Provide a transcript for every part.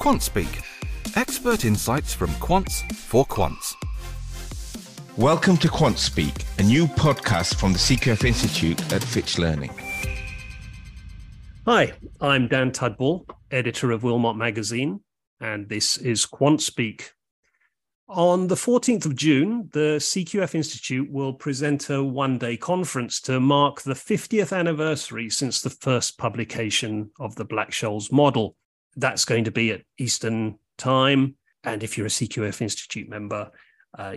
Quantspeak, expert insights from quants for quants. Welcome to Quantspeak, a new podcast from the CQF Institute at Fitch Learning. Hi, I'm Dan Tudball, editor of Wilmott Magazine, and this is Quantspeak. On the 14th of June, the CQF Institute will present a one-day conference to mark the 50th anniversary since the first publication of the Black-Scholes model. That's going to be at Eastern time, and if you're a CQF Institute member,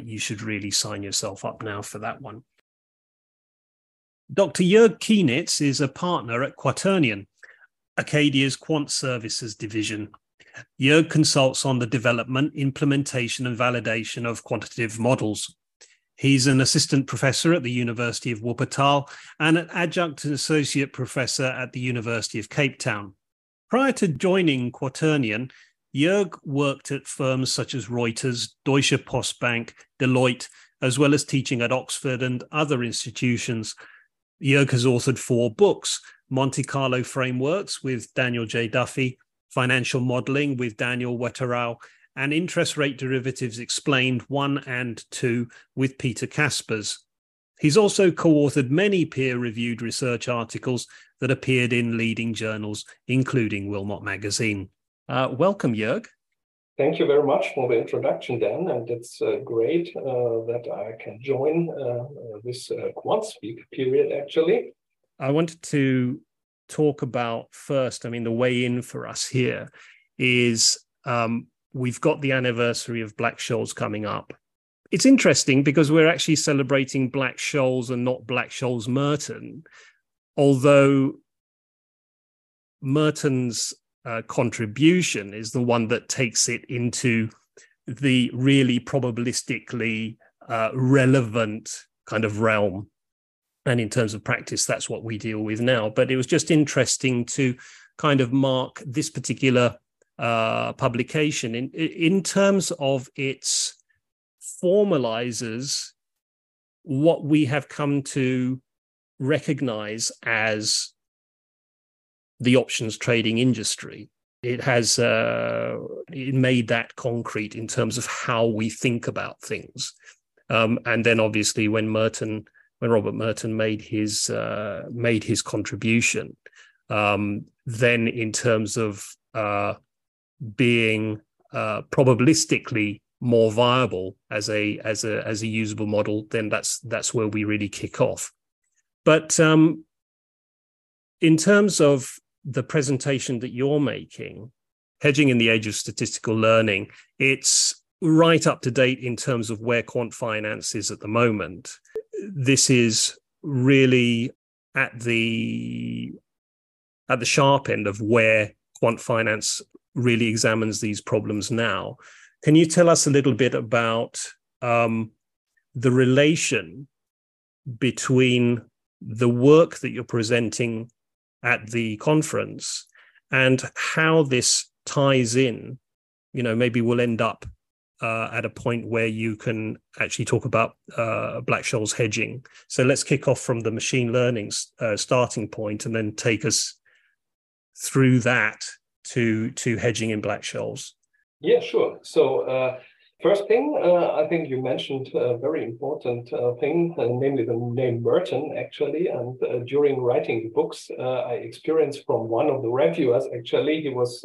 you should really sign yourself up now for that one. Dr. Jörg Kienitz is a partner at Quaternion, Acadia's quant services division. Jörg consults on the development, implementation, and validation of quantitative models. He's an assistant professor at the University of Wuppertal and an adjunct and associate professor at the University of Cape Town. Prior to joining Quaternion, Jörg worked at firms such as Reuters, Deutsche Postbank, Deloitte, as well as teaching at Oxford and other institutions. Jörg has authored 4 books, Monte Carlo Frameworks with Daniel J. Duffy, Financial Modeling with Daniel Wetterau, and Interest Rate Derivatives Explained 1 and 2 with Peter Caspers. He's also co-authored many peer-reviewed research articles that appeared in leading journals, including Wilmott Magazine. Welcome, Jörg. Thank you very much for the introduction, Dan, and it's great that I can join this Quantspeak period, actually. I wanted to talk about first, the way in for us here is we've got the anniversary of Black-Scholes coming up. It's interesting because we're actually celebrating Black-Scholes and not Black-Scholes Merton, although Merton's contribution is the one that takes it into the really probabilistically relevant kind of realm. And in terms of practice, that's what we deal with now. But it was just interesting to kind of mark this particular publication in terms of its formalizes what we have come to recognize as the options trading industry. It has it made that concrete in terms of how we think about things. And then obviously when Robert Merton made his contribution, then in terms of being probabilistically more viable as a usable model, then that's where we really kick off. But in terms of the presentation that you're making, Hedging in the Age of Statistical Learning, it's right up to date in terms of where quant finance is at the moment. This is really at the sharp end of where quant finance really examines these problems now. Can you tell us a little bit about the relation between the work that you're presenting at the conference and how this ties in? Maybe we'll end up at a point where you can actually talk about Black-Scholes hedging. So let's kick off from the machine learning starting point and then take us through that to hedging in Black-Scholes. Yeah, sure. So first thing, I think you mentioned a very important thing, namely the name Merton, actually. And during writing the books, I experienced from one of the reviewers, actually, he was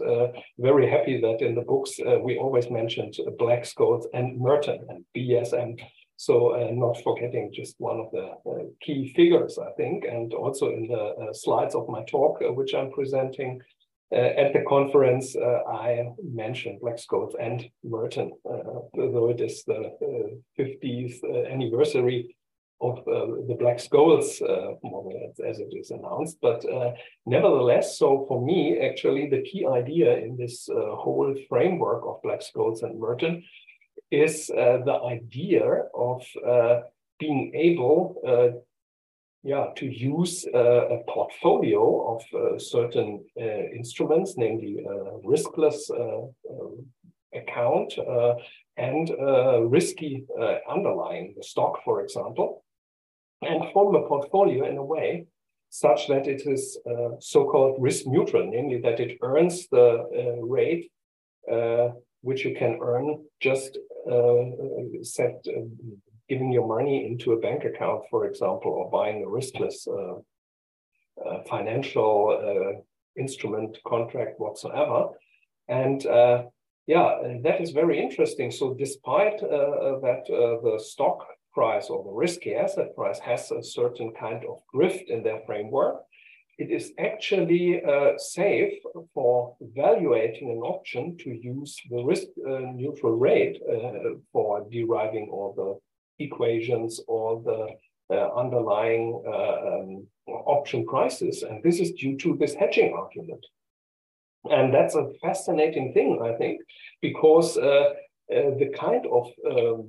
very happy that in the books, we always mentioned Black-Scholes and Merton and BSM. So not forgetting just one of the key figures, I think, and also in the slides of my talk, which I'm presenting, at the conference, I mentioned Black-Scholes and Merton, though it is the 50th anniversary of the Black-Scholes model as it is announced. But nevertheless, so for me, actually, the key idea in this whole framework of Black-Scholes and Merton is the idea of being able to use a portfolio of certain instruments, namely riskless account and risky underlying the stock, for example, and form a portfolio in a way such that it is so-called risk neutral, namely that it earns the rate which you can earn just giving your money into a bank account, for example, or buying a riskless financial instrument, contract, whatsoever. And that is very interesting. So despite that the stock price or the risky asset price has a certain kind of drift in their framework, it is actually safe for evaluating an option to use the risk neutral rate for deriving all the equations or the underlying option prices. And this is due to this hedging argument. And that's a fascinating thing, I think, because the kind of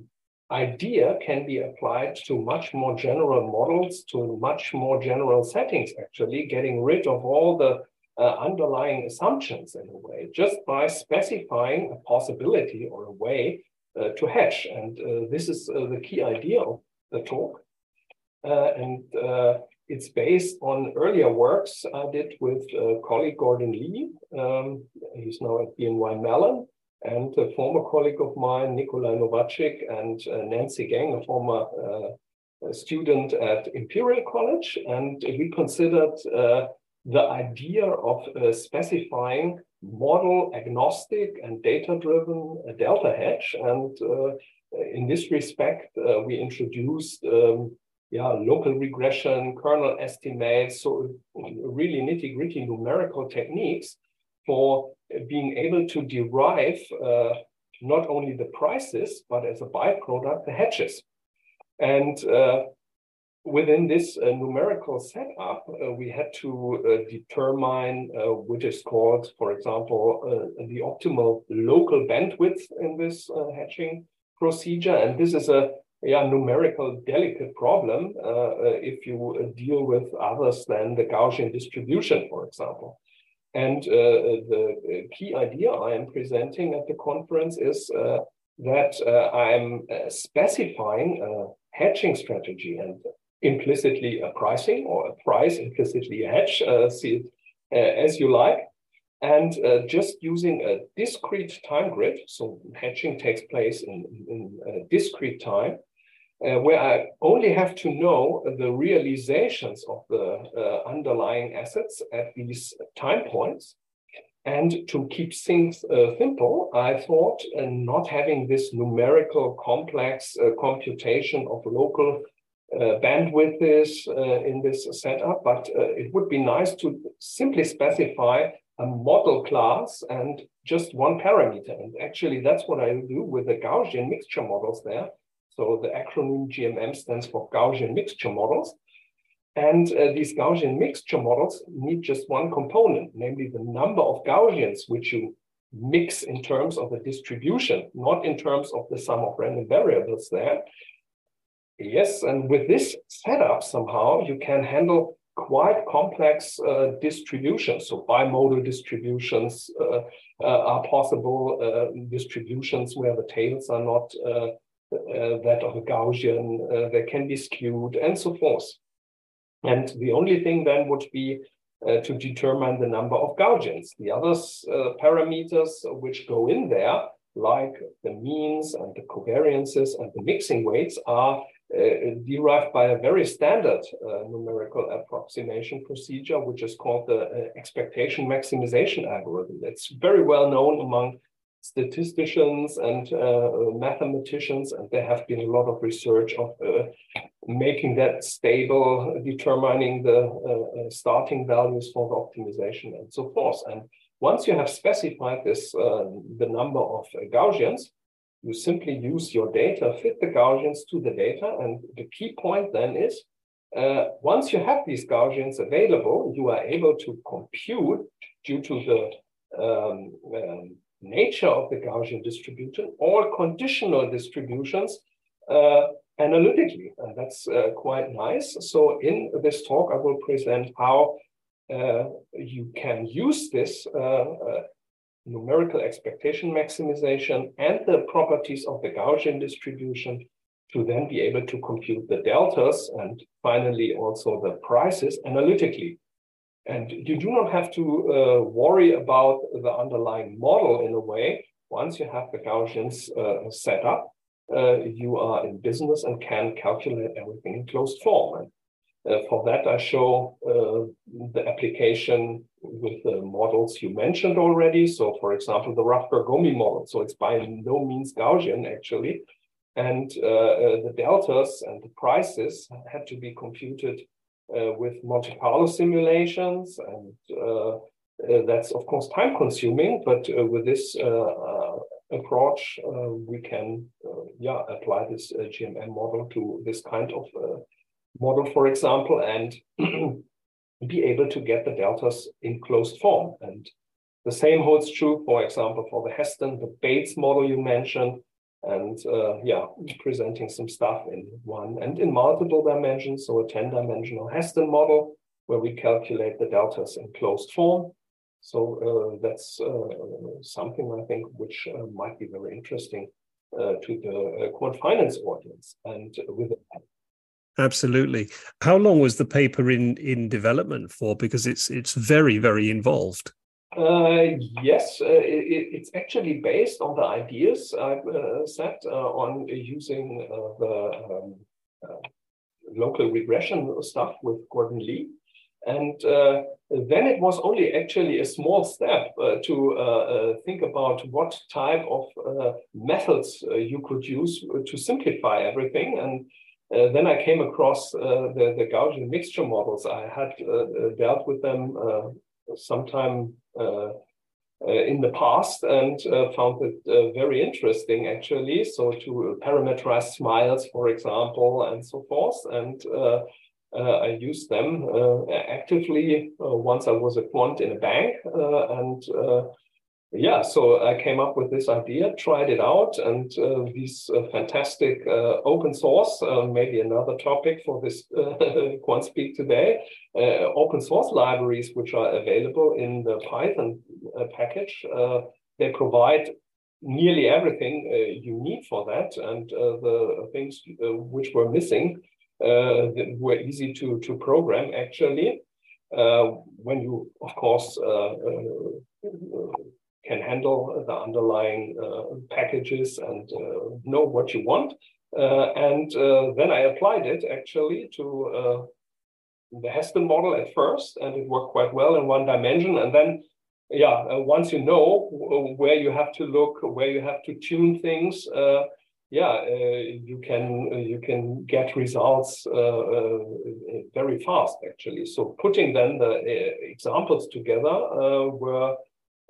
idea can be applied to much more general models, to much more general settings, actually, getting rid of all the underlying assumptions in a way, just by specifying a possibility or a way to hedge. And this is the key idea of the talk. It's based on earlier works I did with colleague Gordon Lee. He's now at BNY Mellon. And a former colleague of mine, Nikolaj Novacek, and Nancy Gang, a former student at Imperial College. And we considered the idea of specifying model agnostic and data-driven delta hedge. And in this respect, we introduced local regression, kernel estimates, so really nitty-gritty numerical techniques for being able to derive not only the prices, but as a byproduct, the hedges. And within this numerical setup, we had to determine what is called, for example, the optimal local bandwidth in this hedging procedure. And this is a numerical delicate problem if you deal with others than the Gaussian distribution, for example. And the key idea I am presenting at the conference is that I'm specifying a hedging strategy and implicitly a pricing, or a price, implicitly a hedge, see it as you like. And just using a discrete time grid, so hedging takes place in discrete time, where I only have to know the realizations of the underlying assets at these time points. And to keep things simple, I thought not having this numerical complex computation of local bandwidths in this setup, but it would be nice to simply specify a model class and just one parameter. And actually, that's what I do with the Gaussian mixture models there. So the acronym GMM stands for Gaussian mixture models. And these Gaussian mixture models need just one component, namely the number of Gaussians, which you mix in terms of the distribution, not in terms of the sum of random variables there. Yes, and with this setup, somehow, you can handle quite complex distributions. So bimodal distributions are possible, distributions where the tails are not that of a Gaussian, they can be skewed, and so forth. And the only thing then would be to determine the number of Gaussians. The other parameters which go in there, like the means and the covariances and the mixing weights, are derived by a very standard numerical approximation procedure, which is called the expectation maximization algorithm. It's very well known among statisticians and mathematicians, and there have been a lot of research of making that stable, determining the starting values for the optimization and so forth. And once you have specified this, the number of Gaussians, you simply use your data, fit the Gaussians to the data. And the key point then is, once you have these Gaussians available, you are able to compute, due to the nature of the Gaussian distribution, or conditional distributions analytically. And that's quite nice. So in this talk, I will present how you can use this numerical expectation maximization and the properties of the Gaussian distribution to then be able to compute the deltas and finally also the prices analytically. And you do not have to worry about the underlying model in a way. Once you have the Gaussians set up, you are in business and can calculate everything in closed form. And for that, I show the application with the models you mentioned already. So, for example, the Rough-Bergomi model. So it's by no means Gaussian, actually. And the deltas and the prices had to be computed with Monte Carlo simulations, and that's of course time consuming, but with this approach we can apply this GMM model to this kind of model, for example, and be able to get the deltas in closed form. And the same holds true, for example, for the Heston, the Bates model you mentioned, and presenting some stuff in one and in multiple dimensions. So a 10-dimensional Heston model where we calculate the deltas in closed form. So that's something I think which might be very interesting to the quant finance audience. And with that. Absolutely. How long was the paper in development for? Because it's very, very involved. Yes, it's actually based on the ideas I've set on using the local regression stuff with Gordon Lee. And then it was only actually a small step to think about what type of methods you could use to simplify everything. And then I came across the Gaussian mixture models. I had dealt with them sometime in the past, and found it very interesting, actually. So to parameterize smiles, for example, and so forth. And I used them actively once I was a quant in a bank. So I came up with this idea, tried it out, and these fantastic open source, maybe another topic for this QuantSpeak today, open source libraries, which are available in the Python package. They provide nearly everything you need for that, and the things which were missing were easy to program, actually. When you, of course, can handle the underlying packages and know what you want. And then I applied it actually to the Heston model at first, and it worked quite well in one dimension. And then, once you know where you have to look, where you have to tune things, you can get results very fast, actually. So putting then the examples together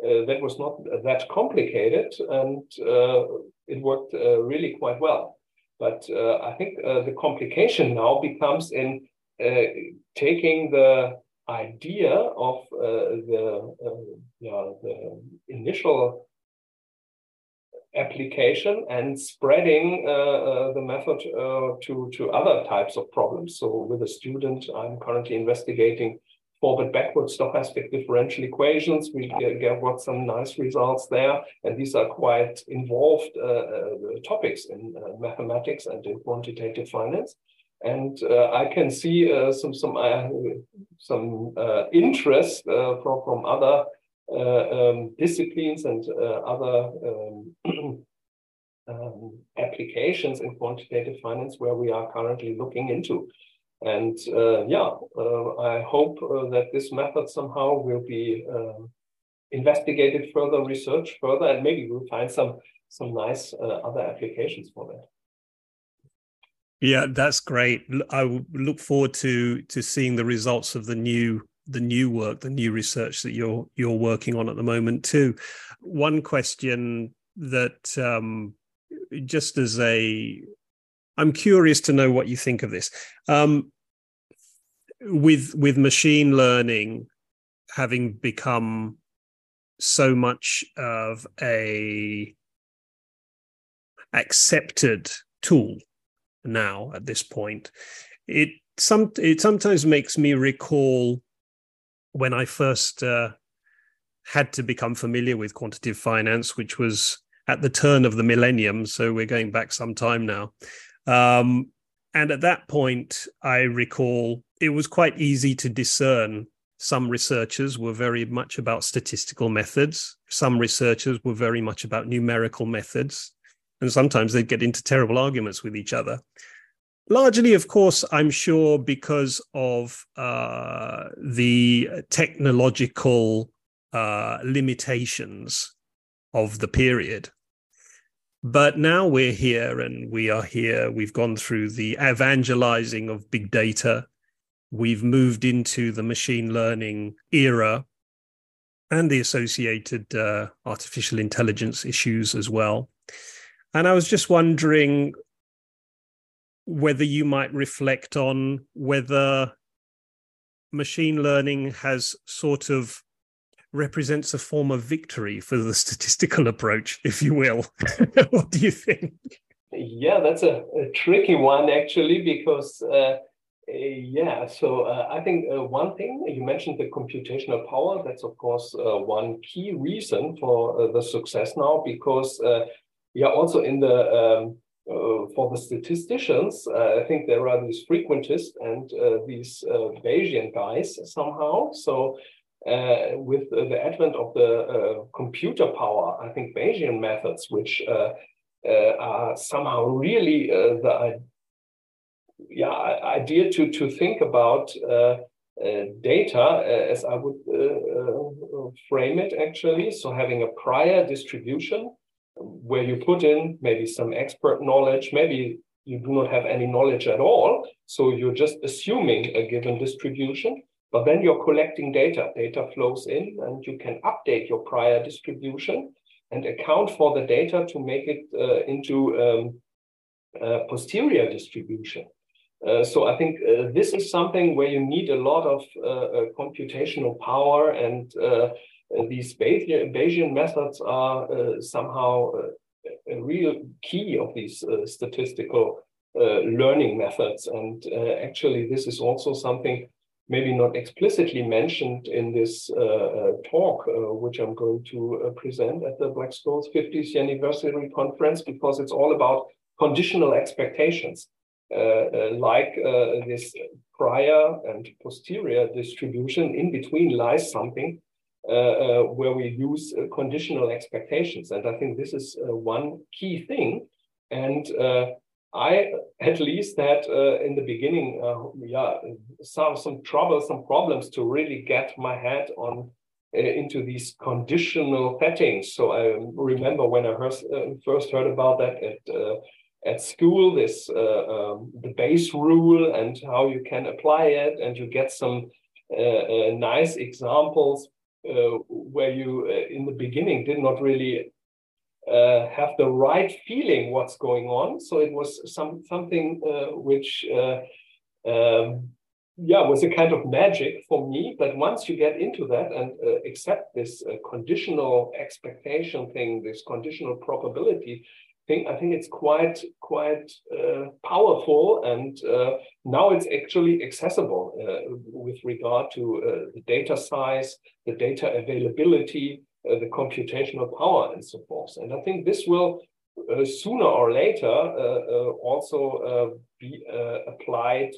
that was not that complicated, and it worked really quite well. But I think the complication now becomes in taking the idea of the initial application and spreading the method to other types of problems. So with a student, I'm currently investigating forward-backward stochastic differential equations. We got some nice results there. And these are quite involved topics in mathematics and in quantitative finance. And I can see some interest from other disciplines and other applications in quantitative finance where we are currently looking into. And I hope that this method somehow will be investigated further, researched further, and maybe we'll find some nice other applications for that. Yeah, that's great. I look forward to seeing the results of the new work, the new research that you're working on at the moment too. One question that I'm curious to know what you think of this. With machine learning having become so much of a accepted tool now at this point, it sometimes makes me recall when I first had to become familiar with quantitative finance, which was at the turn of the millennium. So we're going back some time now. And at that point, I recall it was quite easy to discern Some researchers were very much about statistical methods. Some researchers were very much about numerical methods. And sometimes they'd get into terrible arguments with each other. Largely, of course, I'm sure because of the technological limitations of the period. But now we're here and we are here. We've gone through the evangelizing of big data. We've moved into the machine learning era and the associated artificial intelligence issues as well. And I was just wondering whether you might reflect on whether machine learning has sort of represents a form of victory for the statistical approach, if you will. What do you think? Yeah, that's a tricky one, actually, because, I think one thing, you mentioned the computational power. That's, of course, one key reason for the success now, because also in the for the statisticians, I think there are these frequentists and these Bayesian guys somehow. So with the advent of the computer power, I think Bayesian methods, which are somehow really idea to think about data, as I would frame it, actually. So having a prior distribution, where you put in maybe some expert knowledge, maybe you do not have any knowledge at all. So you're just assuming a given distribution, but then you're collecting data. Data flows in and you can update your prior distribution and account for the data to make it into a posterior distribution. So I think this is something where you need a lot of computational power, and these Bayesian methods are somehow a real key of these statistical learning methods. And actually, this is also something maybe not explicitly mentioned in this talk, which I'm going to present at the Black-Scholes 50th Anniversary Conference, because it's all about conditional expectations, like this prior and posterior distribution. In between lies something where we use conditional expectations. And I think this is one key thing. And I, at least, had in the beginning, some problems to really get my head on into these conditional settings. So I remember when I first heard about that at school, this the Bayes rule and how you can apply it, and you get some nice examples where you, in the beginning, did not really have the right feeling what's going on. So it was something which, was a kind of magic for me. But once you get into that and accept this conditional expectation thing, this conditional probability thing, I think it's quite powerful. And now it's actually accessible with regard to the data size, the data availability, the computational power, and so forth. And I think this will sooner or later also be applied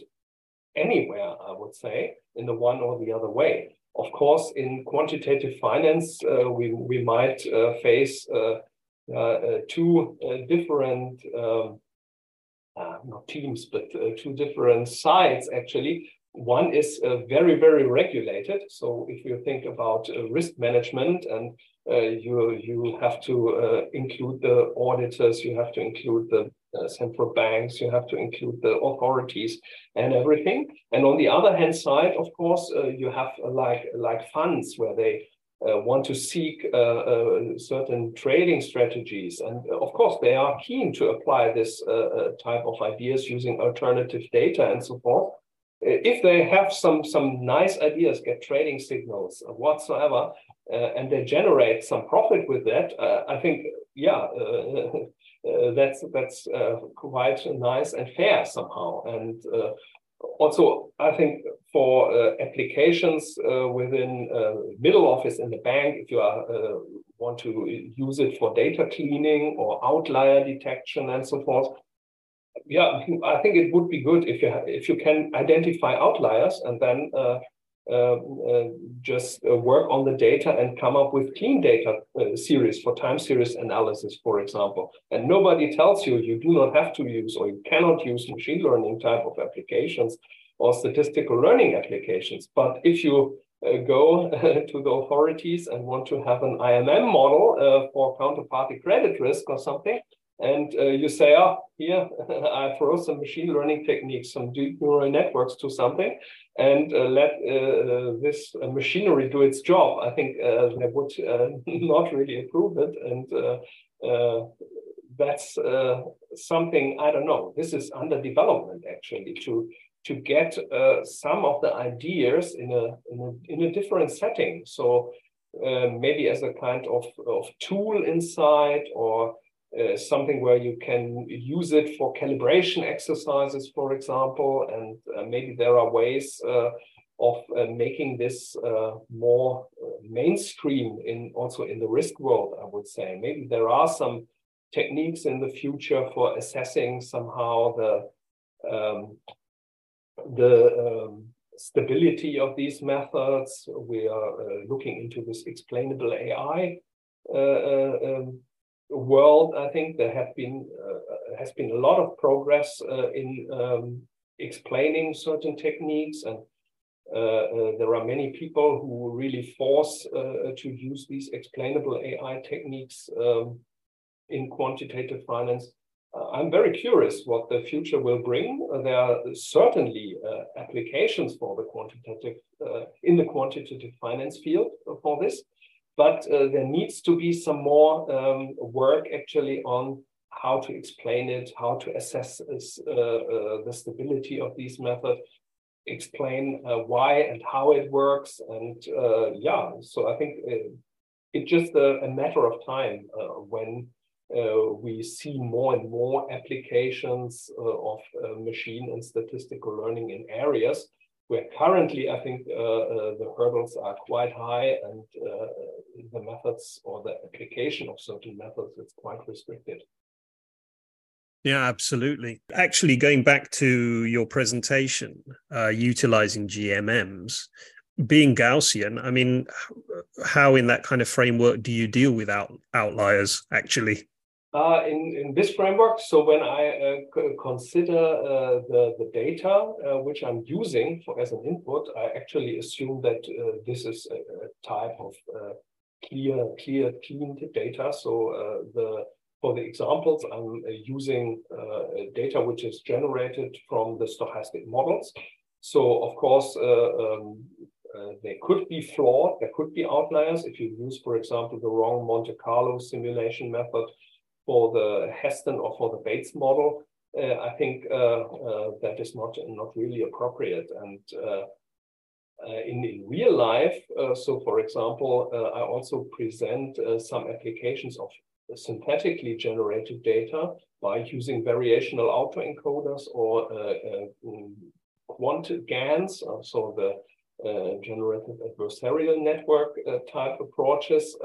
anywhere, I would say, in the one or the other way. Of course, in quantitative finance, we might face two different, not teams, but two different sides, actually. One is very, very regulated. So if you think about risk management, and you have to include the auditors, you have to include the central banks, you have to include the authorities and everything. And on the other hand side, of course, you have like funds where they want to seek certain trading strategies. And of course, they are keen to apply this type of ideas using alternative data and so forth. If they have some nice ideas, get trading signals whatsoever, and they generate some profit with that, I think, that's quite nice and fair somehow. And also, I think for applications within middle office in the bank, if you want to use it for data cleaning or outlier detection and so forth, I think it would be good if you can identify outliers and then just work on the data and come up with clean data series for time series analysis, for example. And nobody tells you you do not have to use or you cannot use machine learning type of applications or statistical learning applications. But if you go to the authorities and want to have an IMM model for counterparty credit risk or something, and you say, oh, here, I throw some machine learning techniques, some deep neural networks to something, and let this machinery do its job. I think they would not really approve it. And that's something, I don't know, this is under development, actually, to get some of the ideas in a different setting. So maybe as a kind of tool inside, or something where you can use it for calibration exercises, for example, and maybe there are ways of making this more mainstream also in the risk world, I would say. Maybe there are some techniques in the future for assessing somehow the stability of these methods. We are looking into this explainable AI world. I think there have been has been a lot of progress in explaining certain techniques, and there are many people who really force to use these explainable AI techniques in quantitative finance. I'm very curious what the future will bring. There are certainly applications for the quantitative in the quantitative finance field for this. But there needs to be some more work actually on how to explain it, how to assess the stability of these methods, explain why and how it works. And yeah, so I think it's just a matter of time when we see more and more applications of machine and statistical learning in areas where currently, I think the hurdles are quite high, and the methods or the application of certain methods is quite restricted. Yeah, absolutely. Actually, going back to your presentation, utilizing GMMs, being Gaussian, I mean, how in that kind of framework do you deal with outliers, actually? In this framework, so when I consider the data which I'm using as an input, I actually assume that this is a type of clean data. So for the examples, I'm using data which is generated from the stochastic models. So of course, they could be flawed, there could be outliers. If you use, for example, the wrong Monte Carlo simulation method for the Heston or for the Bates model, I think that is not really appropriate. And in real life, so for example, I also present some applications of synthetically generated data by using variational autoencoders or QuantGANs, so the generative adversarial network type approaches.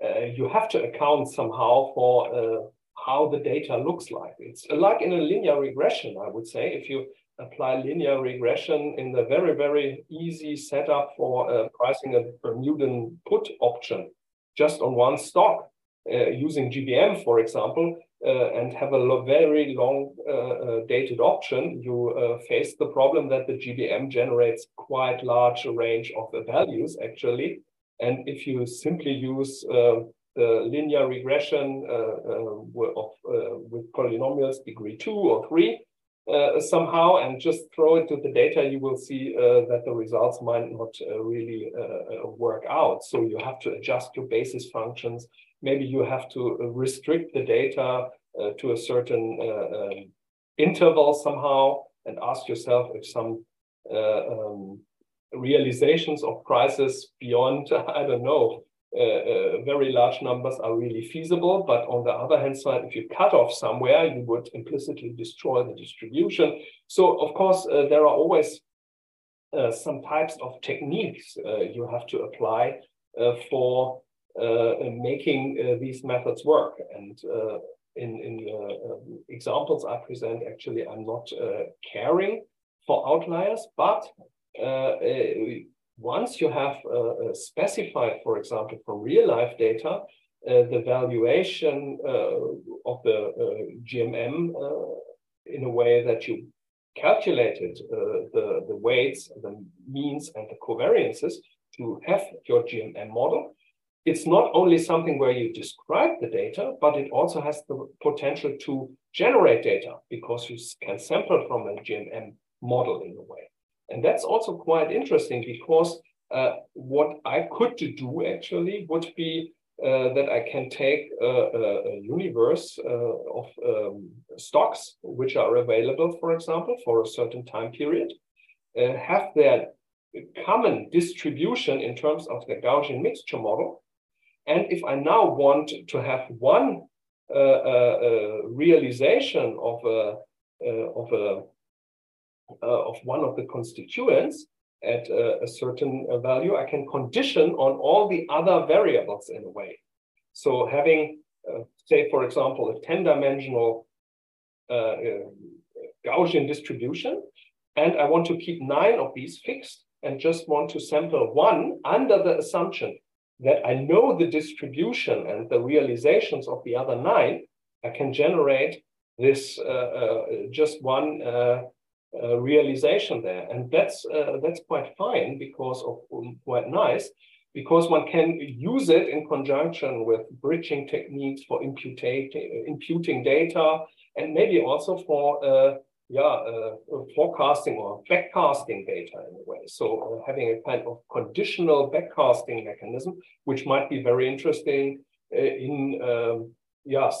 You have to account somehow for how the data looks like. It's like in a linear regression, I would say. If you apply linear regression in the very, very easy setup for pricing a Bermudan put option just on one stock using GBM, for example, and have a very long dated option, you face the problem that the GBM generates quite large range of the values, actually. And if you simply use the linear regression with polynomials degree 2 or 3 somehow, and just throw it to the data, you will see that the results might not really work out. So you have to adjust your basis functions. Maybe you have to restrict the data to a certain interval somehow, and ask yourself if some realizations of prices beyond, I don't know, very large numbers are really feasible. But on the other hand side, if you cut off somewhere, you would implicitly destroy the distribution. So of course, there are always some types of techniques you have to apply for making these methods work. And in the examples I present, actually, I'm not caring for outliers, but once you have specified, for example, from real-life data, the valuation of the GMM in a way that you calculated the weights, the means, and the covariances to have your GMM model, it's not only something where you describe the data, but it also has the potential to generate data because you can sample from a GMM model in a way. And that's also quite interesting because what I could do actually would be that I can take a universe of stocks which are available, for example, for a certain time period, have their common distribution in terms of the Gaussian mixture model. And if I now want to have one realization of one of the constituents at a certain value, I can condition on all the other variables in a way. So having, say, for example, a 10-dimensional Gaussian distribution, and I want to keep 9 of these fixed and just want to sample 1 under the assumption that I know the distribution and the realizations of the other 9, I can generate this just one realization there. And that's quite fine because of quite nice, because one can use it in conjunction with bridging techniques for imputing data, and maybe also for forecasting or backcasting data in a way. So having a kind of conditional backcasting mechanism, which might be very interesting in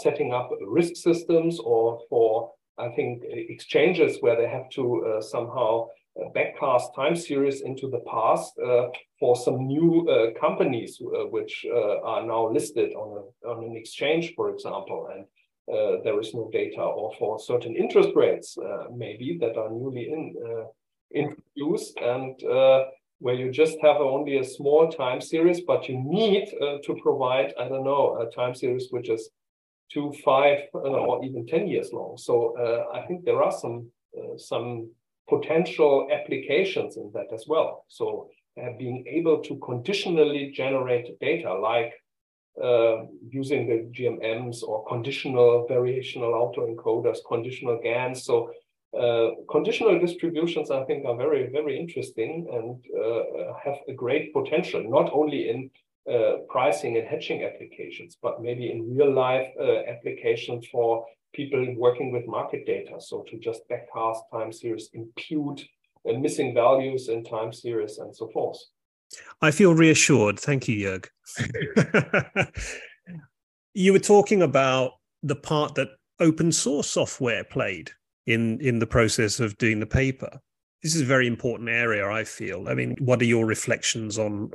setting up risk systems, or for, I think, exchanges where they have to somehow backcast time series into the past for some new companies which are now listed on an exchange, for example, and there is no data, or for certain interest rates, maybe, that are newly introduced, and where you just have only a small time series, but you need to provide, I don't know, a time series which is 2, 5, or even 10 years long. So I think there are some potential applications in that as well. So being able to conditionally generate data, like using the GMMs or conditional variational autoencoders, conditional GANs. So conditional distributions, I think, are very, very interesting and have a great potential, not only in pricing and hedging applications, but maybe in real life applications for people working with market data. So to just backcast time series, impute missing values in time series, and so forth. I feel reassured. Thank you, Jörg. You were talking about the part that open source software played in the process of doing the paper. This is a very important area, I feel. I mean, what are your reflections on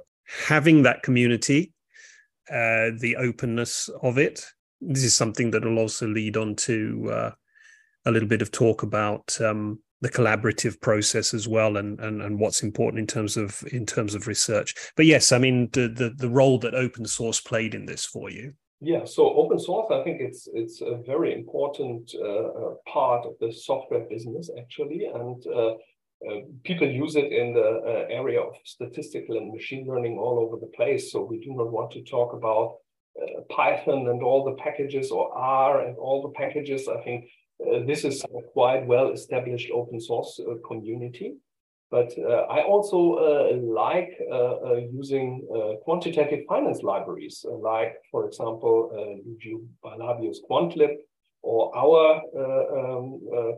having that community, the openness of it? This is something that will also lead on to a little bit of talk about the collaborative process as well, and what's important in terms of research. But yes, I mean, the role that open source played in this for you. Yeah, so open source, I think it's a very important part of the software business, actually, and people use it in the area of statistical and machine learning all over the place. So we do not want to talk about Python and all the packages, or R and all the packages. I think this is a quite well-established open source community. But I also like using quantitative finance libraries, like, for example, Luigi Balabia's QuantLib, or our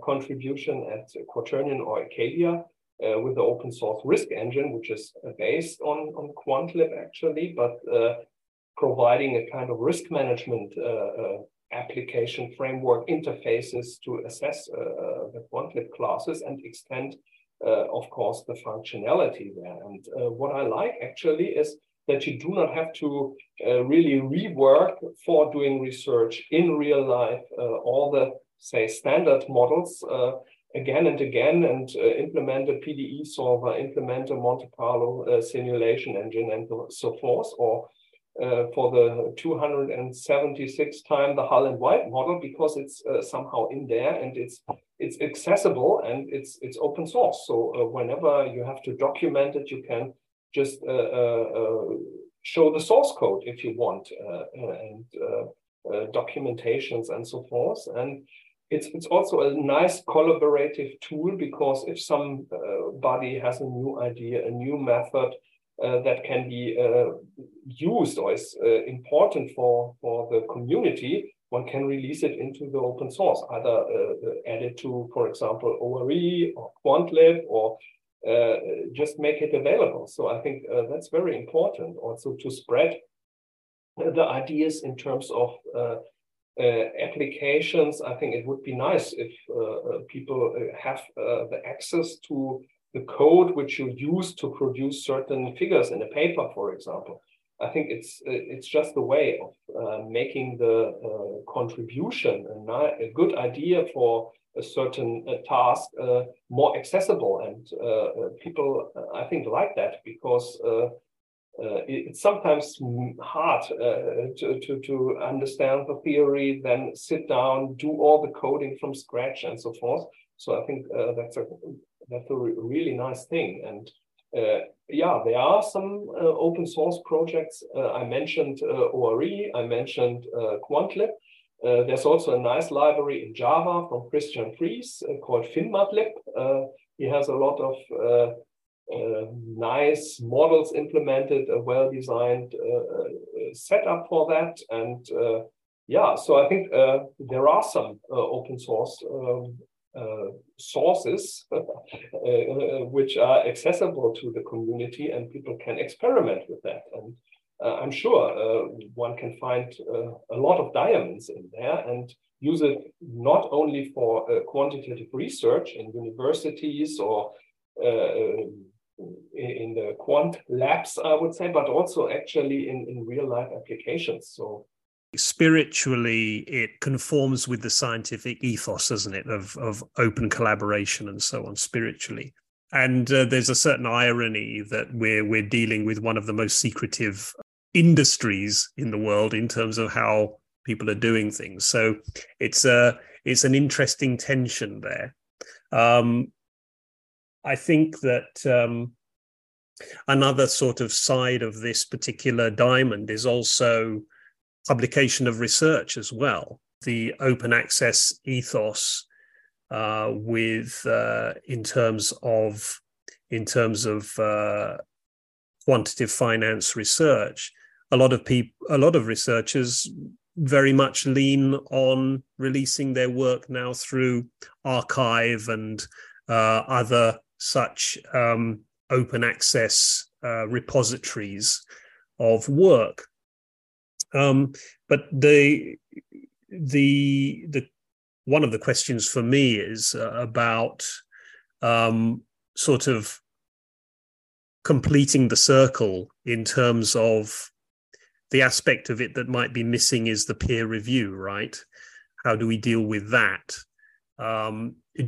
contribution at Quaternion or Acadia with the open source risk engine, which is based on QuantLib, actually, but providing a kind of risk management application framework interfaces to assess the QuantLib classes and extend, of course, the functionality there. And what I like, actually, is that you do not have to really rework for doing research in real life all the, say, standard models again and again, and implement a PDE solver, implement a Monte Carlo simulation engine, and so forth, or for the 276th time the Hull and White model, because it's somehow in there and it's it's accessible and it's open source. So whenever you have to document it, you can just show the source code if you want, and documentations and so forth. And it's also a nice collaborative tool, because if somebody has a new idea, a new method that can be used or is important for the community, one can release it into the open source, either added to, for example, ORE or QuantLib, or just make it available. So I think that's very important also to spread the ideas in terms of applications. I think it would be nice if people have the access to the code which you use to produce certain figures in a paper, for example. I think it's just a way of making the contribution, a good idea for a certain task, more accessible. And people, I think, like that, because it's sometimes hard to understand the theory, then sit down, do all the coding from scratch and so forth. So I think that's a really nice thing. And yeah, there are some open source projects. I mentioned ORE, I mentioned QuantLib. There's also a nice library in Java from Christian Fries called FinMatlib. He has a lot of nice models implemented, a well-designed setup for that. And yeah, so I think there are some open source sources which are accessible to the community, and people can experiment with that. And I'm sure one can find a lot of diamonds in there and use it not only for quantitative research in universities or in the quant labs, I would say, but also actually in real life applications. So spiritually, it conforms with the scientific ethos, doesn't it, of open collaboration and so on spiritually. And there's a certain irony that we're dealing with one of the most secretive industries in the world in terms of how people are doing things. So it's an interesting tension there. I think that another sort of side of this particular diamond is also publication of research as well. The open access ethos in terms of quantitative finance research, a lot of researchers very much lean on releasing their work now through arXiv and other such open access repositories of work. But the one of the questions for me is about sort of completing the circle in terms of the aspect of it that might be missing is the peer review, right? How do we deal with that? Do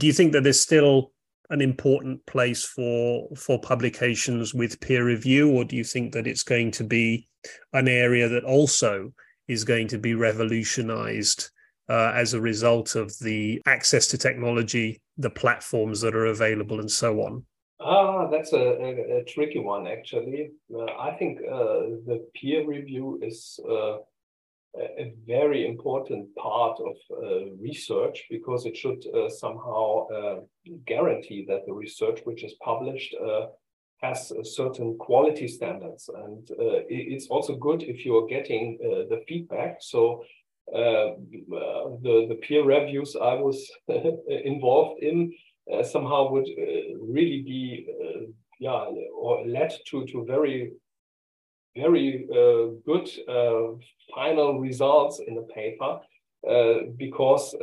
you think that there's still an important place for publications with peer review, or do you think that it's going to be an area that also is going to be revolutionized as a result of the access to technology, the platforms that are available, and so on? That's a tricky one, actually. I think the peer review is a very important part of research, because it should somehow guarantee that the research which is published has certain quality standards. And it's also good if you're getting the feedback. So the peer reviews I was involved in somehow would really be, or led to very, very good final results in the paper, because,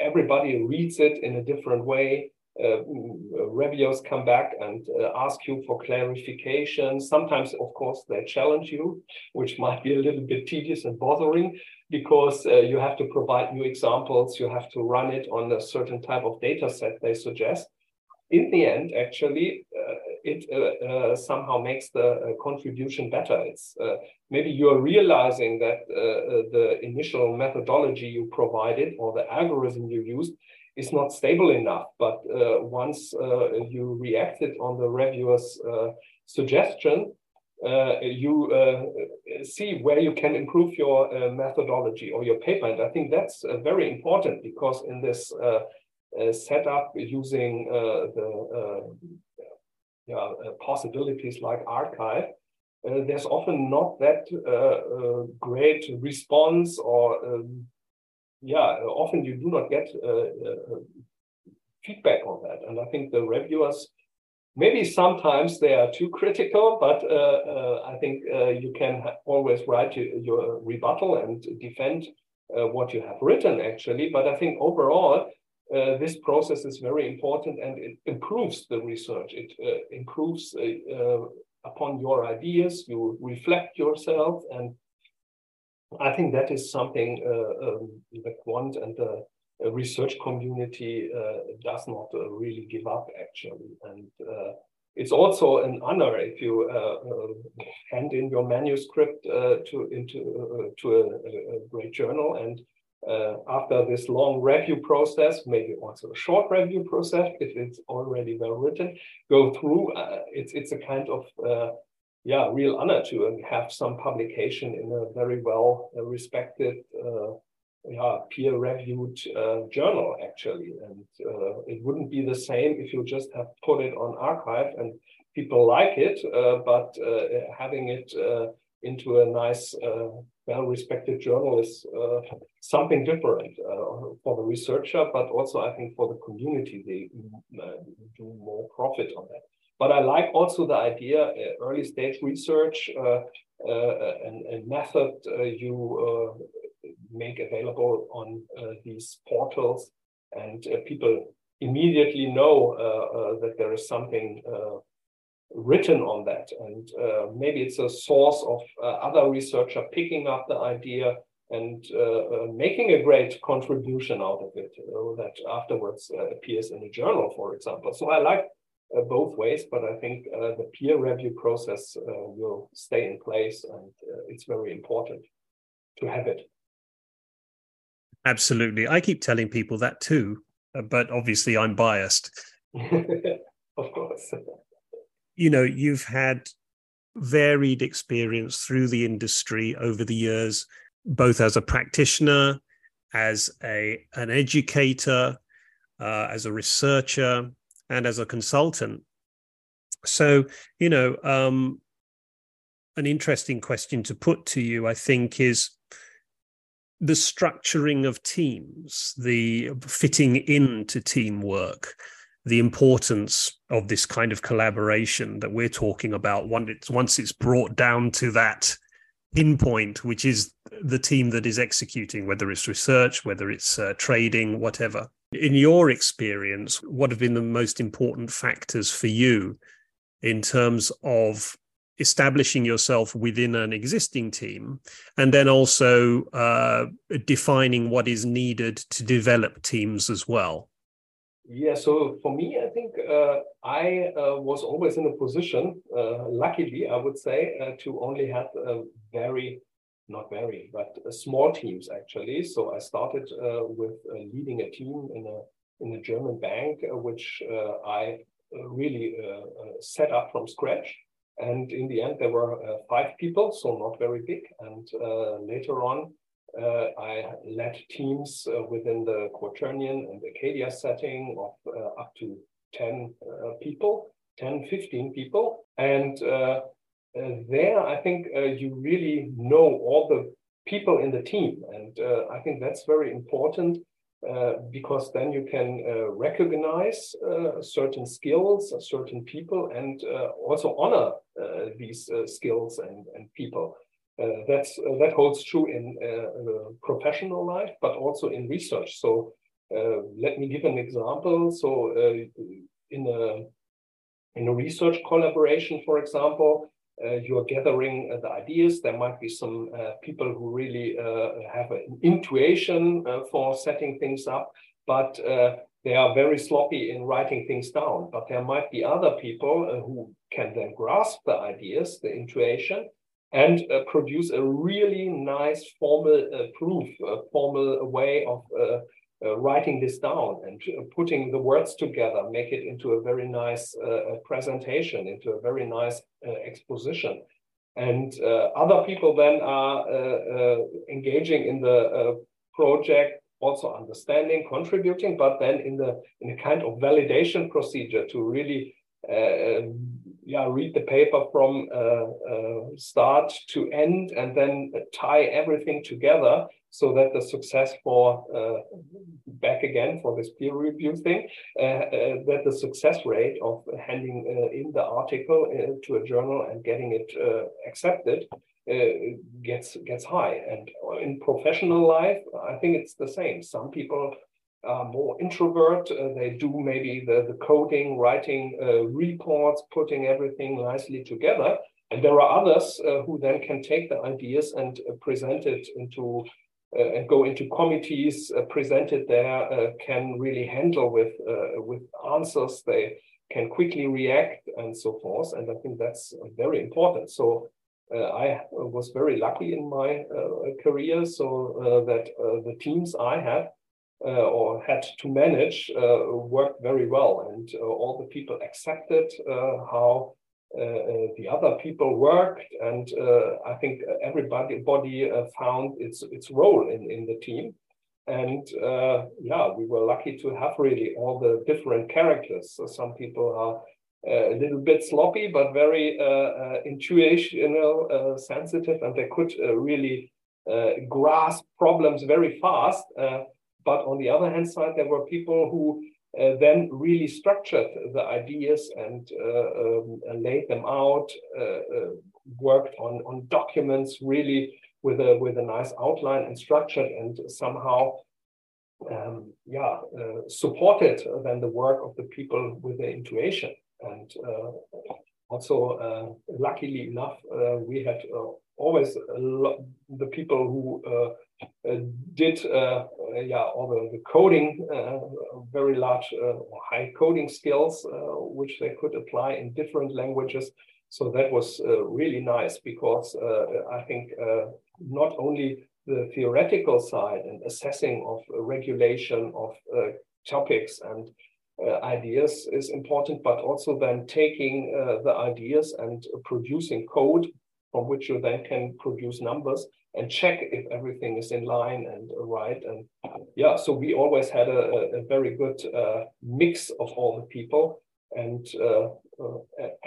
everybody reads it in a different way. Reviewers come back and ask you for clarification. Sometimes, of course, they challenge you, which might be a little bit tedious and bothering, because you have to provide new examples. You have to run it on a certain type of data set they suggest. In the end, actually, it somehow makes the contribution better. It's maybe you're realizing that the initial methodology you provided or the algorithm you used is not stable enough. But once you reacted on the reviewer's suggestion, you see where you can improve your methodology or your paper. And I think that's very important, because in this setup using possibilities like archive, there's often not that great response, or often you do not get feedback on that. And I think the reviewers, maybe sometimes they are too critical, but I think you can always write your rebuttal and defend what you have written, actually. But I think overall, this process is very important, and it improves the research. It improves upon your ideas. You reflect yourself, and I think that is something the quant and the research community does not really give up, actually. And it's also an honor if you hand in your manuscript to a great journal. And after this long review process, maybe also a short review process, if it's already well written, go through. It's a kind of real honor to have some publication in a very well respected, peer-reviewed journal, actually. And it wouldn't be the same if you just have put it on archive and people like it, but having it into a nice, well-respected journal is something different for the researcher, but also I think for the community, they do more profit on that. But I like also the idea, early stage research, and method you make available on these portals, and people immediately know that there is something written on that, and maybe it's a source of other researcher picking up the idea and making a great contribution out of it that afterwards appears in a journal, for example. So I like both ways, but I think the peer review process will stay in place, and it's very important to have it. Absolutely. I keep telling people that too, but obviously I'm biased. Of course. You know, you've had varied experience through the industry over the years, both as a practitioner, as an educator, as a researcher, and as a consultant. So, you know, an interesting question to put to you, I think, is the structuring of teams, the fitting into teamwork, the importance of this kind of collaboration that we're talking about once it's brought down to that pinpoint, which is the team that is executing, whether it's research, whether it's trading, whatever. In your experience, what have been the most important factors for you in terms of establishing yourself within an existing team, and then also defining what is needed to develop teams as well? Yeah, so for me, I think I was always in a position, luckily, I would say, to only have small teams, actually. So I started with leading a team in a German bank, which I really set up from scratch. And in the end, there were 5 people, so not very big. And later on, I led teams within the Quaternion and Acadia setting of up to 15 people. And there, I think you really know all the people in the team. And I think that's very important, because then you can recognize certain skills, certain people, and also honor these skills and people. That holds true in professional life, but also in research. So let me give an example. So in a research collaboration, for example, you're gathering the ideas. There might be some people who really have an intuition for setting things up, but they are very sloppy in writing things down. But there might be other people who can then grasp the ideas, the intuition, and produce a really nice formal way of writing this down and putting the words together, make it into a very nice presentation, into a very nice exposition. And other people then are engaging in the project, also understanding, contributing, but then in a kind of validation procedure to really read the paper from start to end and then tie everything together so that the success for, back again for this peer review thing, that the success rate of handing in the article to a journal and getting it accepted gets high. And in professional life, I think it's the same. Some people are more introvert, they do maybe the coding, writing reports, putting everything nicely together. And there are others who then can take the ideas and present it into and go into committees, present it there, can really handle with answers, they can quickly react and so forth. And I think that's very important. So I was very lucky in my career, so that the teams I had or had to manage worked very well, and all the people accepted how the other people worked, and I think everybody found its role in the team. And we were lucky to have really all the different characters. So some people are a little bit sloppy, but very intuitional, sensitive, and they could really grasp problems very fast. But on the other hand side, there were people who then really structured the ideas and laid them out, worked on documents really with a nice outline and structured, and somehow supported then the work of the people with their intuition. And also luckily enough, we had always the people who did all the coding, very large high coding skills, which they could apply in different languages. So that was really nice, because I think not only the theoretical side and assessing of regulation of topics and ideas is important, but also then taking the ideas and producing code from which you then can produce numbers and check if everything is in line and right. And so we always had a very good mix of all the people. And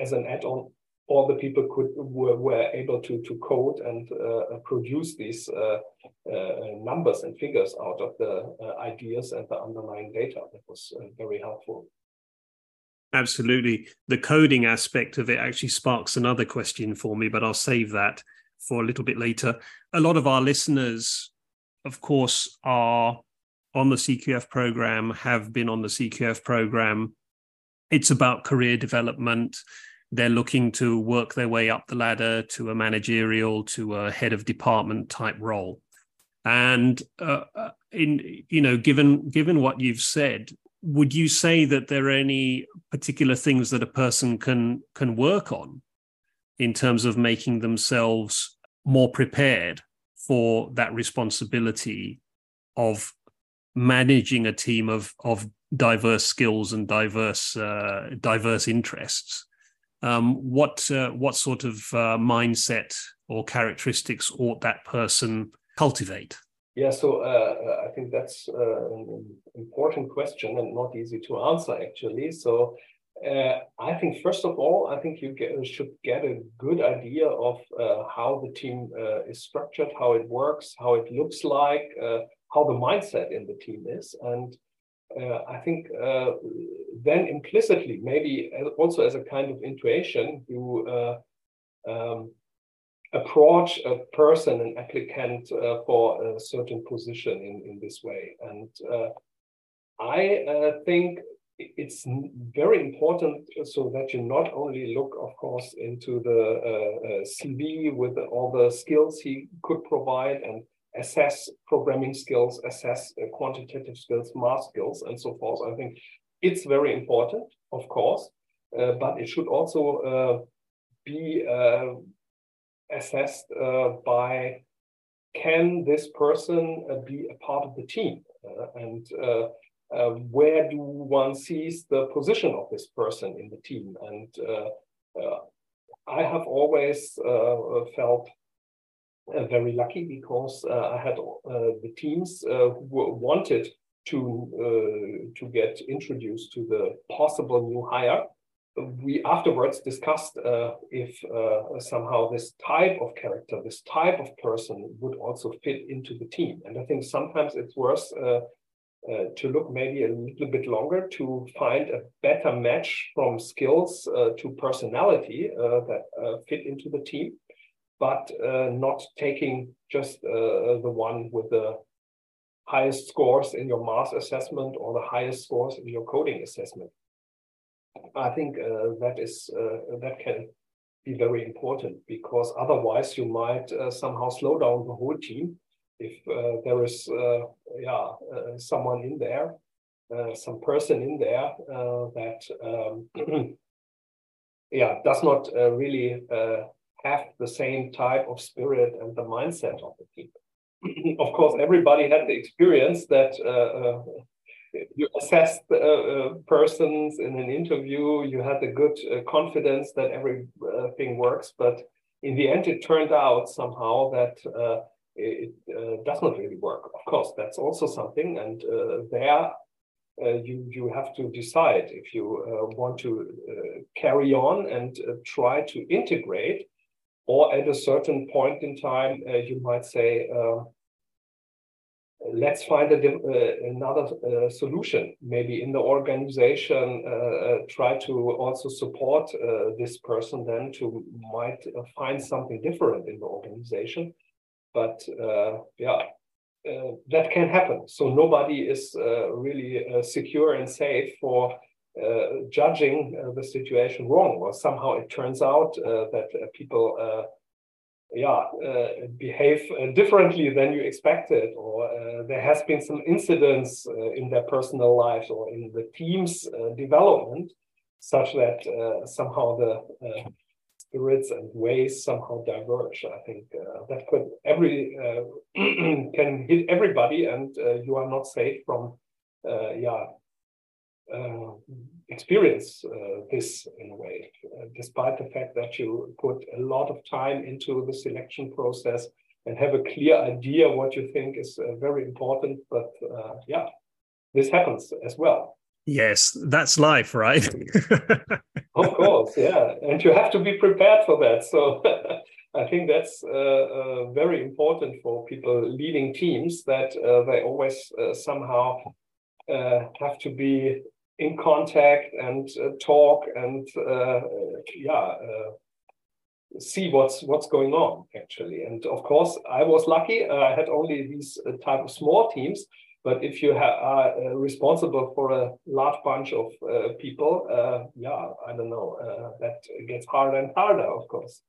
as an add-on, all the people were able to code and produce these numbers and figures out of the ideas and the underlying data. That was very helpful. Absolutely. The coding aspect of it actually sparks another question for me, but I'll save that for a little bit later. A lot of our listeners, of course, are on the CQF program, have been on the CQF program. It's about career development. They're looking to work their way up the ladder to a managerial, to a head of department type role. And given what you've said, would you say that there are any particular things that a person can work on in terms of making themselves more prepared for that responsibility of managing a team of diverse skills and diverse interests? What sort of mindset or characteristics ought that person cultivate? Yeah, so I think that's an important question and not easy to answer, actually. So I think, first of all, I think you should get a good idea of how the team is structured, how it works, how it looks like, how the mindset in the team is. And I think then implicitly, maybe also as a kind of intuition, you approach a person, an applicant for a certain position in this way. And I think it's very important so that you not only look, of course, into the CV with all the skills he could provide and assess programming skills, assess quantitative skills, math skills, and so forth. I think it's very important, of course, but it should also be assessed by can this person be a part of the team? Where do one sees the position of this person in the team? And I have always felt very lucky because I had the teams who wanted to get introduced to the possible new hire. We afterwards discussed if somehow this type of character, this type of person would also fit into the team. And I think sometimes it's worth to look maybe a little bit longer to find a better match from skills to personality that fit into the team, but not taking just the one with the highest scores in your math assessment or the highest scores in your coding assessment. I think that can be very important, because otherwise you might somehow slow down the whole team. If there is someone in there, some person in there that does not really have the same type of spirit and the mindset of the people. Of course, everybody had the experience that you assessed persons in an interview, you had the good confidence that everything works, but in the end it turned out somehow that it does not really work. Of course, that's also something, and you have to decide if you want to carry on and try to integrate, or at a certain point in time you might say, let's find another solution, maybe in the organization, try to also support this person then to might find something different in the organization. But that can happen. So nobody is really secure and safe for judging the situation wrong, or somehow it turns out that people behave differently than you expected, or there has been some incidents in their personal lives or in the team's development, such that somehow the spirits and ways somehow diverge. I think that can hit everybody, and you are not safe from experience this in a way, despite the fact that you put a lot of time into the selection process and have a clear idea what you think is very important. But this happens as well. Yes, that's life, right? Of course, yeah. And you have to be prepared for that. So I think that's very important for people leading teams, that they always somehow have to be in contact and talk and see what's going on actually. And of course, I was lucky. I had only these type of small teams, but if you are responsible for a large bunch of people, I don't know, that gets harder and harder, of course.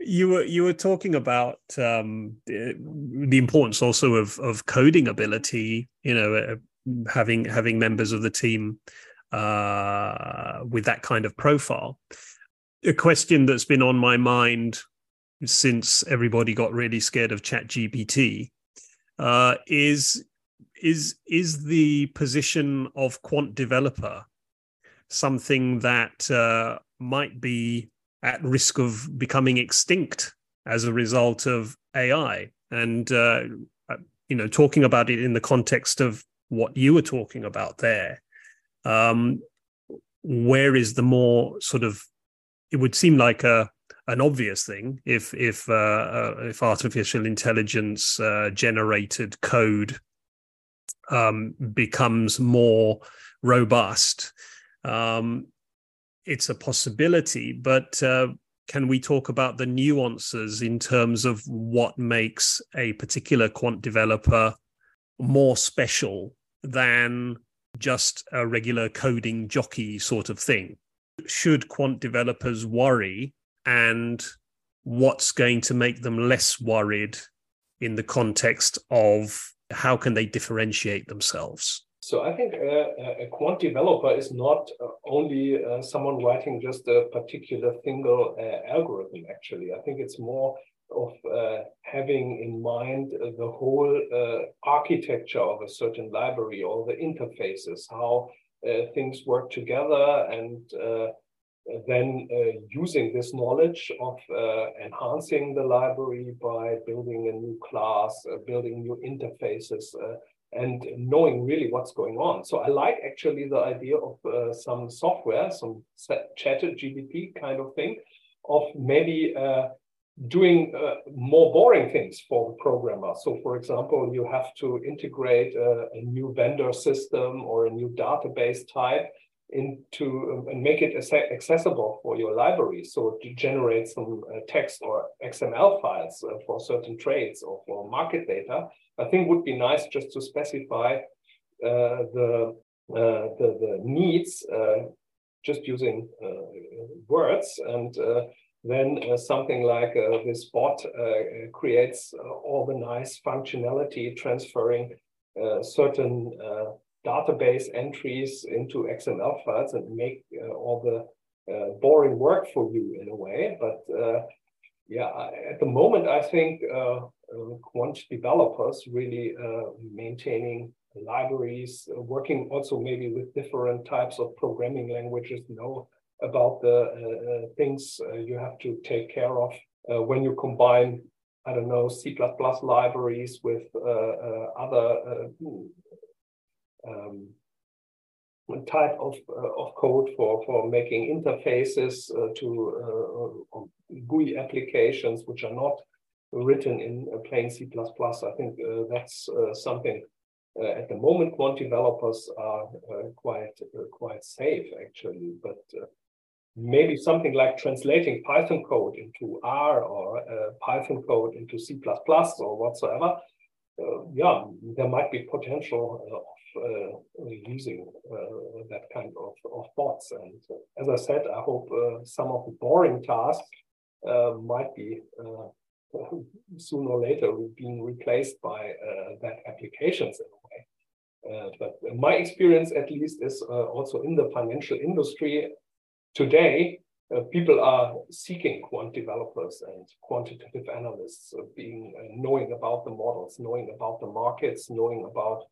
You were talking about the importance also of coding ability, you know, having members of the team with that kind of profile. A question that's been on my mind since everybody got really scared of ChatGPT is the position of quant developer something that might be at risk of becoming extinct as a result of AI? And you know, talking about it in the context of what you were talking about there, where is the more sort of, it would seem like an obvious thing if artificial intelligence generated code becomes more robust. It's a possibility, but can we talk about the nuances in terms of what makes a particular quant developer more special than just a regular coding jockey sort of thing? Should quant developers worry, and what's going to make them less worried in the context of how can they differentiate themselves? So I think a quant developer is not only someone writing just a particular single algorithm, actually. I think it's more of having in mind the whole architecture of a certain library or the interfaces, how things work together, and then using this knowledge of enhancing the library by building a new class, building new interfaces, and knowing really what's going on. So I like actually the idea of some software, some ChatGPT kind of thing, of maybe doing more boring things for the programmer. So for example, you have to integrate a new vendor system or a new database type into and make it accessible for your library. So to generate some text or XML files for certain trades or for market data, I think would be nice just to specify the needs just using words, and then something like this bot creates all the nice functionality, transferring certain database entries into XML files, and make all the boring work for you in a way. But yeah, at the moment, I think quant developers really maintaining libraries, working also maybe with different types of programming languages, know about the things you have to take care of when you combine, I don't know, C++ libraries with other type of code for making interfaces to GUI applications, which are not written in plain C++. I think that's something at the moment quant developers are quite safe actually, but maybe something like translating Python code into R or Python code into C++ or whatsoever. Yeah, there might be potential of using that kind of bots. And as I said, I hope some of the boring tasks might be sooner or later being replaced by that applications in a way. But my experience, at least, is also in the financial industry today. People are seeking quant developers and quantitative analysts, knowing about the models, knowing about the markets, knowing about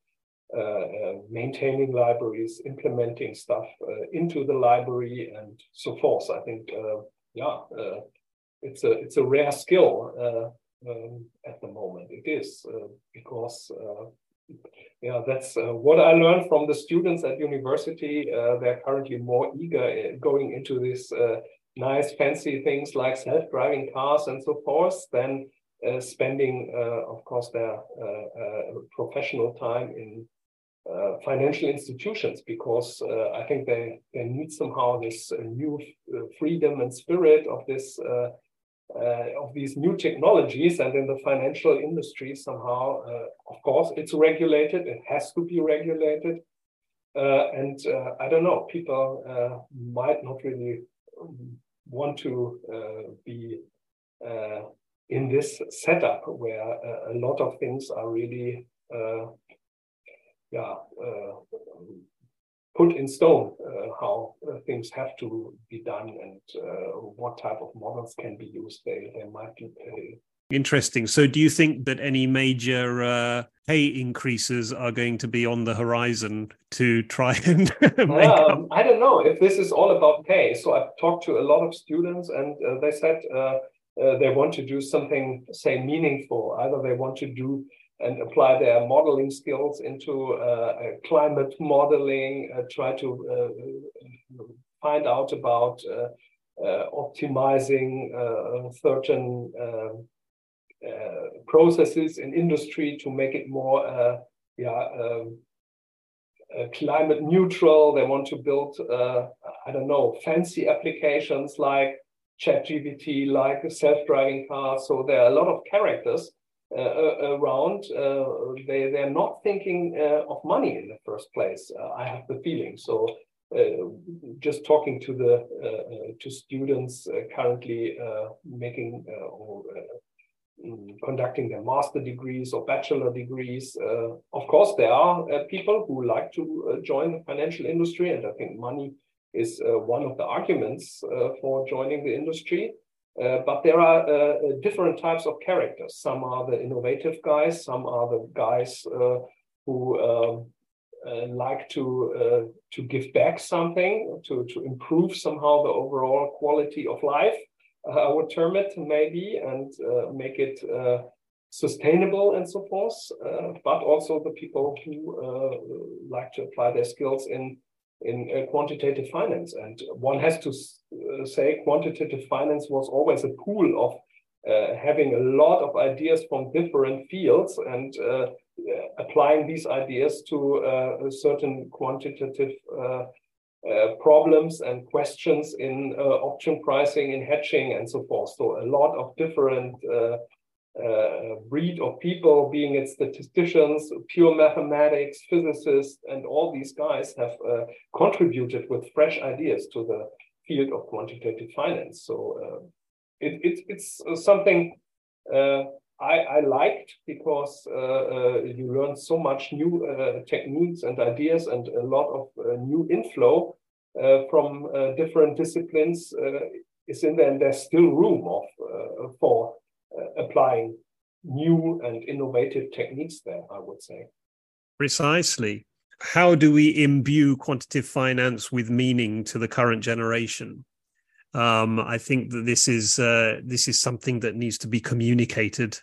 maintaining libraries, implementing stuff into the library, and so forth. I think, it's a rare skill at the moment. It is because. Yeah, that's what I learned from the students at university. They're currently more eager going into these nice fancy things like self-driving cars and so forth than spending, of course, their professional time in financial institutions, because I think they need somehow this new freedom and spirit of this of these new technologies. And in the financial industry somehow, of course, it's regulated, it has to be regulated. And I don't know, people might not really want to be in this setup where a lot of things are really put in stone, how things have to be done and what type of models can be used. They might be interesting. So do you think that any major pay increases are going to be on the horizon to try and make up? I don't know if this is all about pay. So I've talked to a lot of students, and they said they want to do something, say, meaningful. Either they want to do and apply their modeling skills into climate modeling, try to find out about optimizing certain processes in industry to make it more climate neutral. They want to build, I don't know, fancy applications like ChatGPT, like a self-driving car. So there are a lot of characters around. They're not thinking of money in the first place, I have the feeling. So just talking to the to students currently making or conducting their master degrees or bachelor degrees, of course there are people who like to join the financial industry, and I think money is one of the arguments for joining the industry. But there are different types of characters. Some are the innovative guys, some are the guys who like to give back something, to improve somehow the overall quality of life, I would term it maybe, and make it sustainable and so forth, but also the people who like to apply their skills in quantitative finance. And one has to say quantitative finance was always a pool of having a lot of ideas from different fields and applying these ideas to certain quantitative problems and questions in option pricing, in hedging and so forth. So a lot of different breed of people, being it statisticians, pure mathematics, physicists, and all these guys have contributed with fresh ideas to the field of quantitative finance. So it's something I liked, because you learn so much new techniques and ideas, and a lot of new inflow from different disciplines is in there, and there's still room for applying new and innovative techniques there, I would say. Precisely. How do we imbue quantitative finance with meaning to the current generation? I think that this is something that needs to be communicated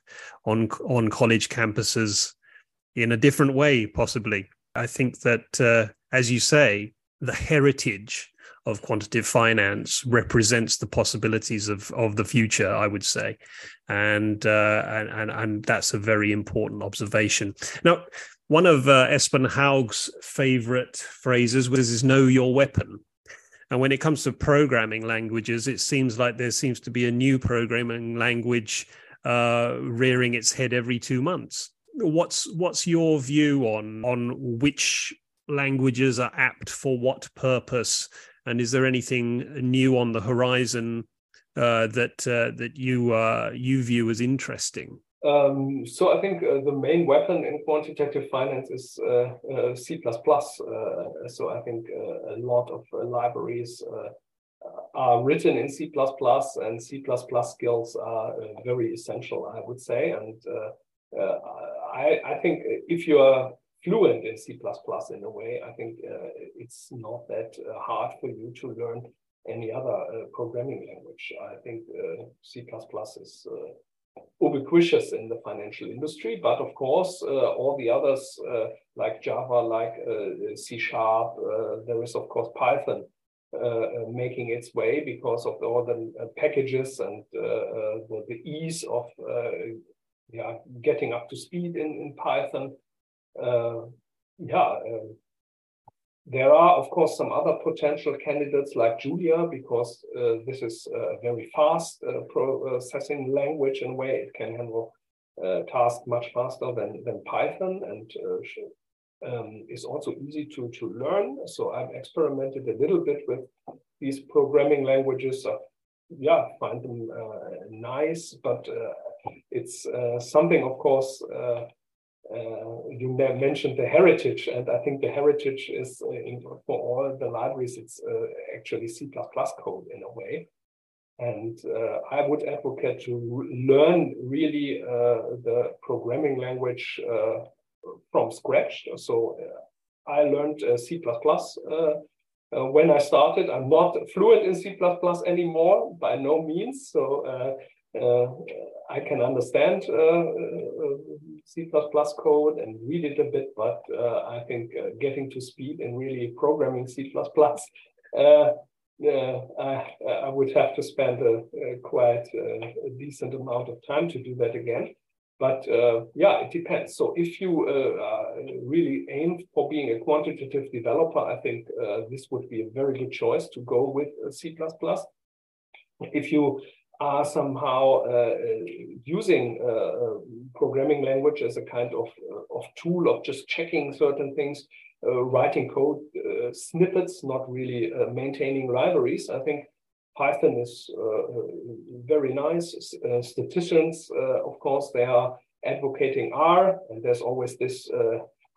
on college campuses in a different way, possibly. I think that, as you say, the heritage of quantitative finance represents the possibilities of the future, I would say, and that's a very important observation. Now, one of Espen Haug's favorite phrases was "know your weapon." And when it comes to programming languages, it seems like there seems to be a new programming language rearing its head every 2 months. What's your view on which languages are apt for what purpose? And is there anything new on the horizon that you view as interesting? So I think the main weapon in quantitative finance is C++. So I think a lot of libraries are written in C++, and C++ skills are very essential, I would say. And I think if you are fluent in C++ in a way, I think it's not that hard for you to learn any other programming language. I think C++ is ubiquitous in the financial industry, but of course all the others like Java, like C#, there is of course Python making its way because of all the packages and the ease of getting up to speed in Python. There are, of course, some other potential candidates like Julia, because this is a very fast processing language in a way. It can handle tasks much faster than Python, and is also easy to learn. So I've experimented a little bit with these programming languages. I find them nice, but it's something, of course. You mentioned the heritage, and I think the heritage is for all the libraries, it's actually C++ code in a way. And I would advocate to learn really the programming language from scratch. So I learned C++ when I started. I'm not fluent in C++ anymore, by no means. So I can understand C++ code and read it a bit, but I think getting to speed and really programming C++, I would have to spend a quite a decent amount of time to do that again. But it depends. So if you really aim for being a quantitative developer, I think this would be a very good choice to go with C++. If you are somehow using programming language as a kind of tool of just checking certain things, writing code snippets, not really maintaining libraries. I think Python is very nice. Statisticians, of course, they are advocating R, and there's always this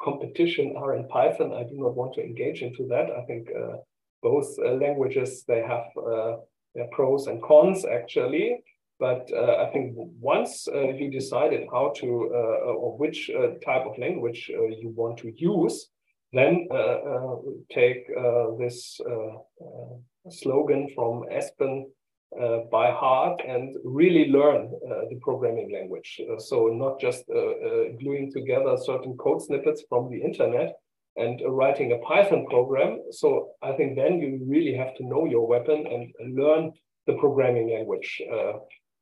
competition, R and Python. I do not want to engage into that. I think both languages, they have There are pros and cons, actually. But I think once you decided how to or which type of language you want to use, then take this slogan from Aspen by heart and really learn the programming language. So not just gluing together certain code snippets from the internet and writing a Python program. So I think then you really have to know your weapon and learn the programming language.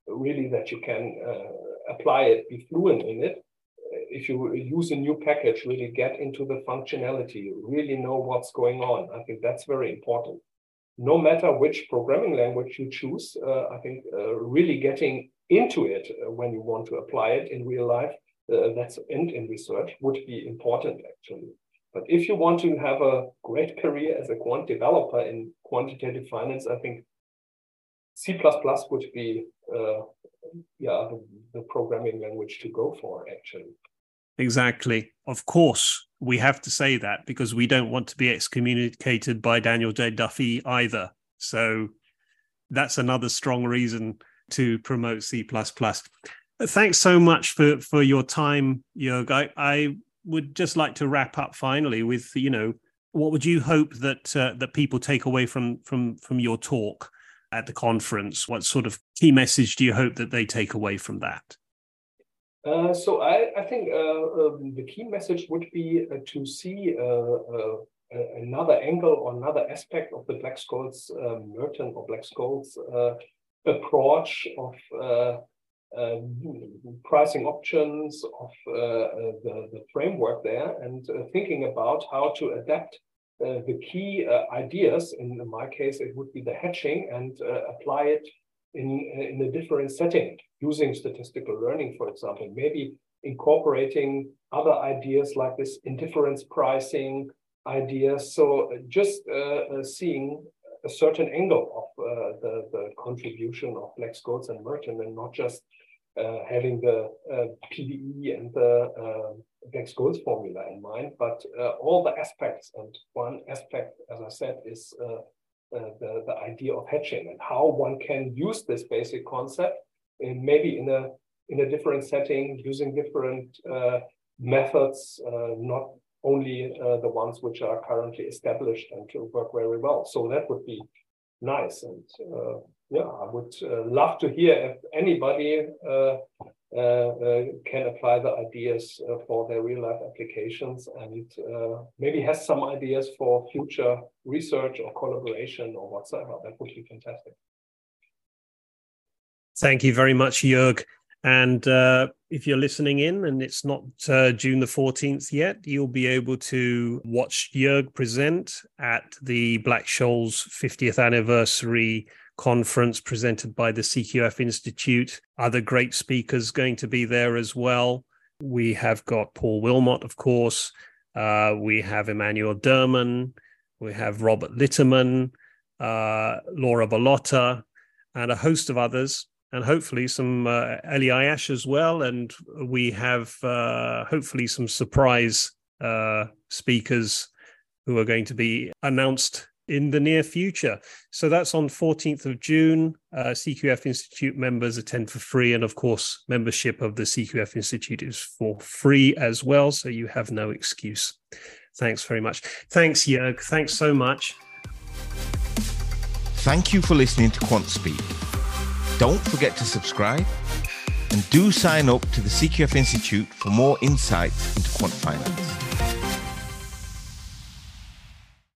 Really that you can apply it, be fluent in it. If you use a new package, really get into the functionality, really know what's going on. I think that's very important. No matter which programming language you choose, I think really getting into it when you want to apply it in real life, that's and in research would be important actually. But if you want to have a great career as a quant developer in quantitative finance, I think C++ would be the programming language to go for, actually. Exactly. Of course, we have to say that because we don't want to be excommunicated by Daniel J. Duffy either. So that's another strong reason to promote C++. Thanks so much for your time, Jörg. I would just like to wrap up finally with, you know, what would you hope that that people take away from your talk at the conference? What sort of key message do you hope that they take away from that? So I think the key message would be to see another angle or another aspect of the Black-Scholes Merton or Black-Scholes approach of pricing options, of the framework there, and thinking about how to adapt the key ideas. In my case, it would be the hatching, and apply it in a different setting, using statistical learning, for example, maybe incorporating other ideas like this indifference pricing ideas. So just seeing a certain angle of the contribution of Black-Scholes and Merton, and not just having the PDE and the Black-Scholes formula in mind, but all the aspects. And one aspect, as I said, is the idea of hedging and how one can use this basic concept in maybe in a different setting, using different methods, not only the ones which are currently established and work very well. So that would be nice. And I would love to hear if anybody can apply the ideas for their real life applications, and maybe has some ideas for future research or collaboration or whatsoever. That would be fantastic. Thank you very much, Jörg. And if you're listening in and it's not June the 14th yet, you'll be able to watch Jörg present at the Black-Scholes 50th anniversary conference presented by the CQF Institute. Other great speakers going to be there as well. We have got Paul Wilmott, of course. We have Emmanuel Derman. We have Robert Litterman, Laura Bellotta, and a host of others. And hopefully some Eli Ash as well. And we have hopefully some surprise speakers who are going to be announced in the near future. So that's on 14th of June. CQF Institute members attend for free. And of course, membership of the CQF Institute is for free as well. So you have no excuse. Thanks very much. Thanks, Jörg. Thanks so much. Thank you for listening to QuantSpeak. Don't forget to subscribe, and do sign up to the CQF Institute for more insights into quant finance.